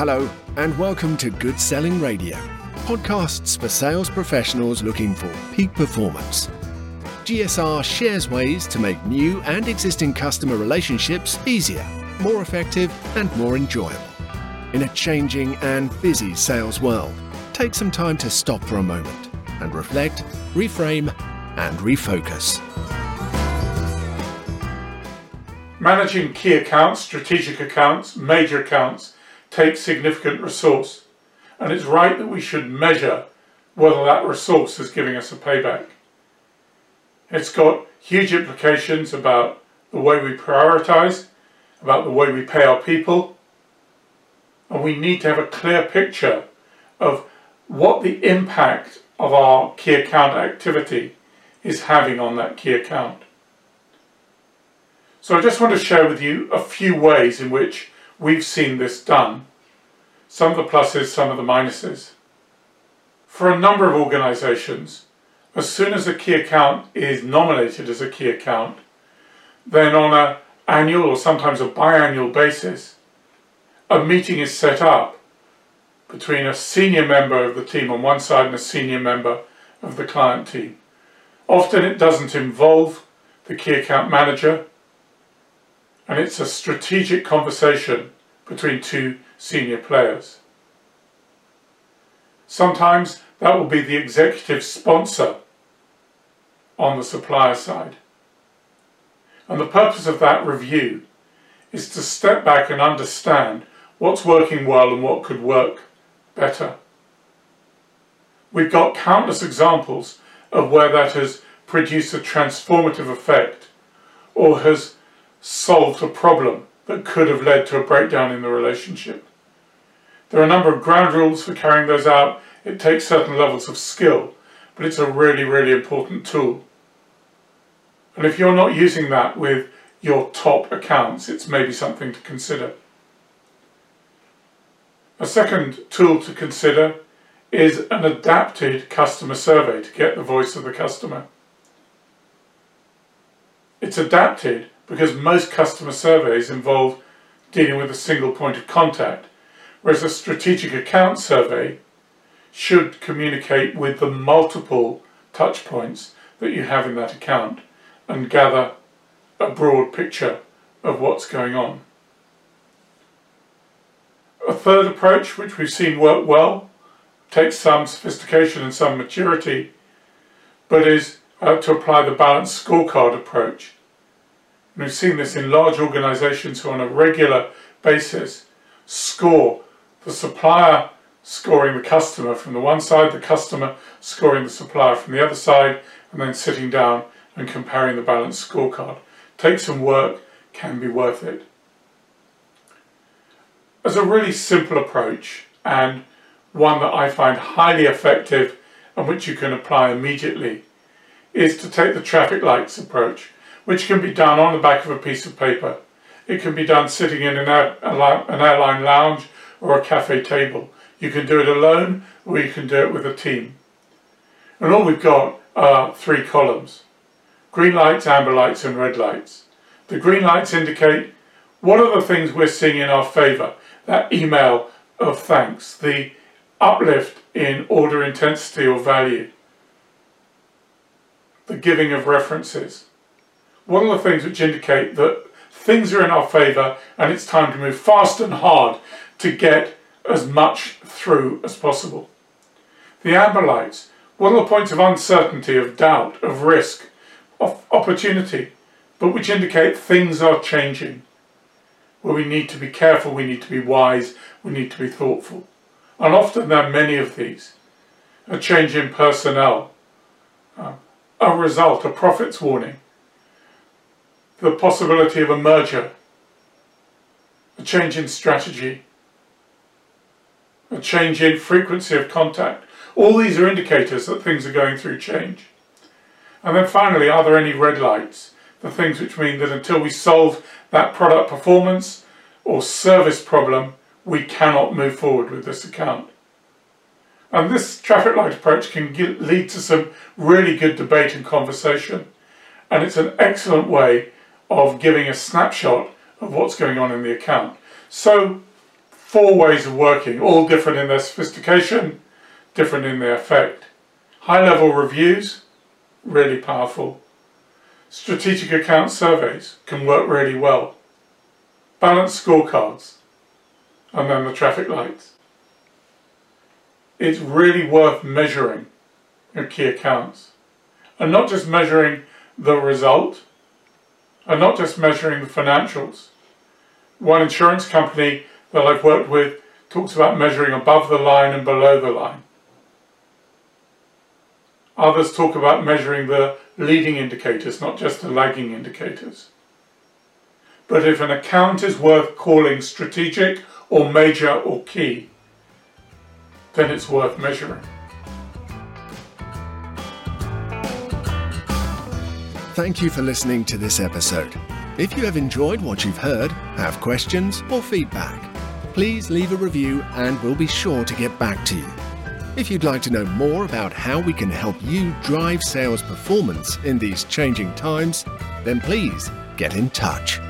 Hello, and welcome to Good Selling Radio, podcasts for sales professionals looking for peak performance. GSR shares ways to make new and existing customer relationships easier, more effective, and more enjoyable. In a changing and busy sales world, take some time to stop for a moment and reflect, reframe, and refocus. Managing key accounts, strategic accounts, major accounts takes significant resource, and it's right that we should measure whether that resource is giving us a payback. It's got huge implications about the way we prioritize, about the way we pay our people, and we need to have a clear picture of what the impact of our key account activity is having on that key account. So I just want to share with you a few ways in which we've seen this done. Some of the pluses, some of the minuses. For a number of organizations, as soon as a key account is nominated as a key account, then on an annual or sometimes a biannual basis, a meeting is set up between a senior member of the team on one side and a senior member of the client team. Often it doesn't involve the key account manager, and it's a strategic conversation between two senior players. Sometimes that will be the executive sponsor on the supplier side. And the purpose of that review is to step back and understand what's working well and what could work better. We've got countless examples of where that has produced a transformative effect or has solved a problem that could have led to a breakdown in the relationship. There are a number of ground rules for carrying those out. It takes certain levels of skill, but it's a really, really important tool. And if you're not using that with your top accounts, it's maybe something to consider. A second tool to consider is an adapted customer survey to get the voice of the customer. It's adapted because most customer surveys involve dealing with a single point of contact, whereas a strategic account survey should communicate with the multiple touch points that you have in that account and gather a broad picture of what's going on. A third approach, which we've seen work well, takes some sophistication and some maturity, but is to apply the balanced scorecard approach. And we've seen this in large organizations who on a regular basis score the supplier scoring the customer from the one side, the customer scoring the supplier from the other side, and then sitting down and comparing the balanced scorecard. Take some work, can be worth it. As a really simple approach and one that I find highly effective and which you can apply immediately is to take the traffic lights approach, which can be done on the back of a piece of paper. It can be done sitting in an airline lounge or a cafe table. You can do it alone or you can do it with a team. And all we've got are three columns: green lights, amber lights and red lights. The green lights indicate what are the things we're seeing in our favour. That email of thanks, the uplift in order intensity or value, the giving of references. One of the things which indicate that things are in our favour and it's time to move fast and hard to get as much through as possible. The amber lights, one of the points of uncertainty, of doubt, of risk, of opportunity, but which indicate things are changing, where we need to be careful, we need to be wise, we need to be thoughtful. And often there are many of these. A change in personnel, a result, a profits warning, the possibility of a merger, a change in strategy, a change in frequency of contact. All these are indicators that things are going through change. And then finally, are there any red lights? The things which mean that until we solve that product performance or service problem, we cannot move forward with this account. And this traffic light approach can lead to some really good debate and conversation. And it's an excellent way of giving a snapshot of what's going on in the account. So four ways of working, all different in their sophistication, different in their effect. High-level reviews, really powerful. Strategic account surveys can work really well. Balanced scorecards, and then the traffic lights. It's really worth measuring your key accounts, and not just measuring the result, and not just measuring the financials. One insurance company that I've worked with talks about measuring above the line and below the line. Others talk about measuring the leading indicators, not just the lagging indicators. But if an account is worth calling strategic or major or key, then it's worth measuring. Thank you for listening to this episode. If you have enjoyed what you've heard, have questions or feedback, please leave a review and we'll be sure to get back to you. If you'd like to know more about how we can help you drive sales performance in these changing times, then please get in touch.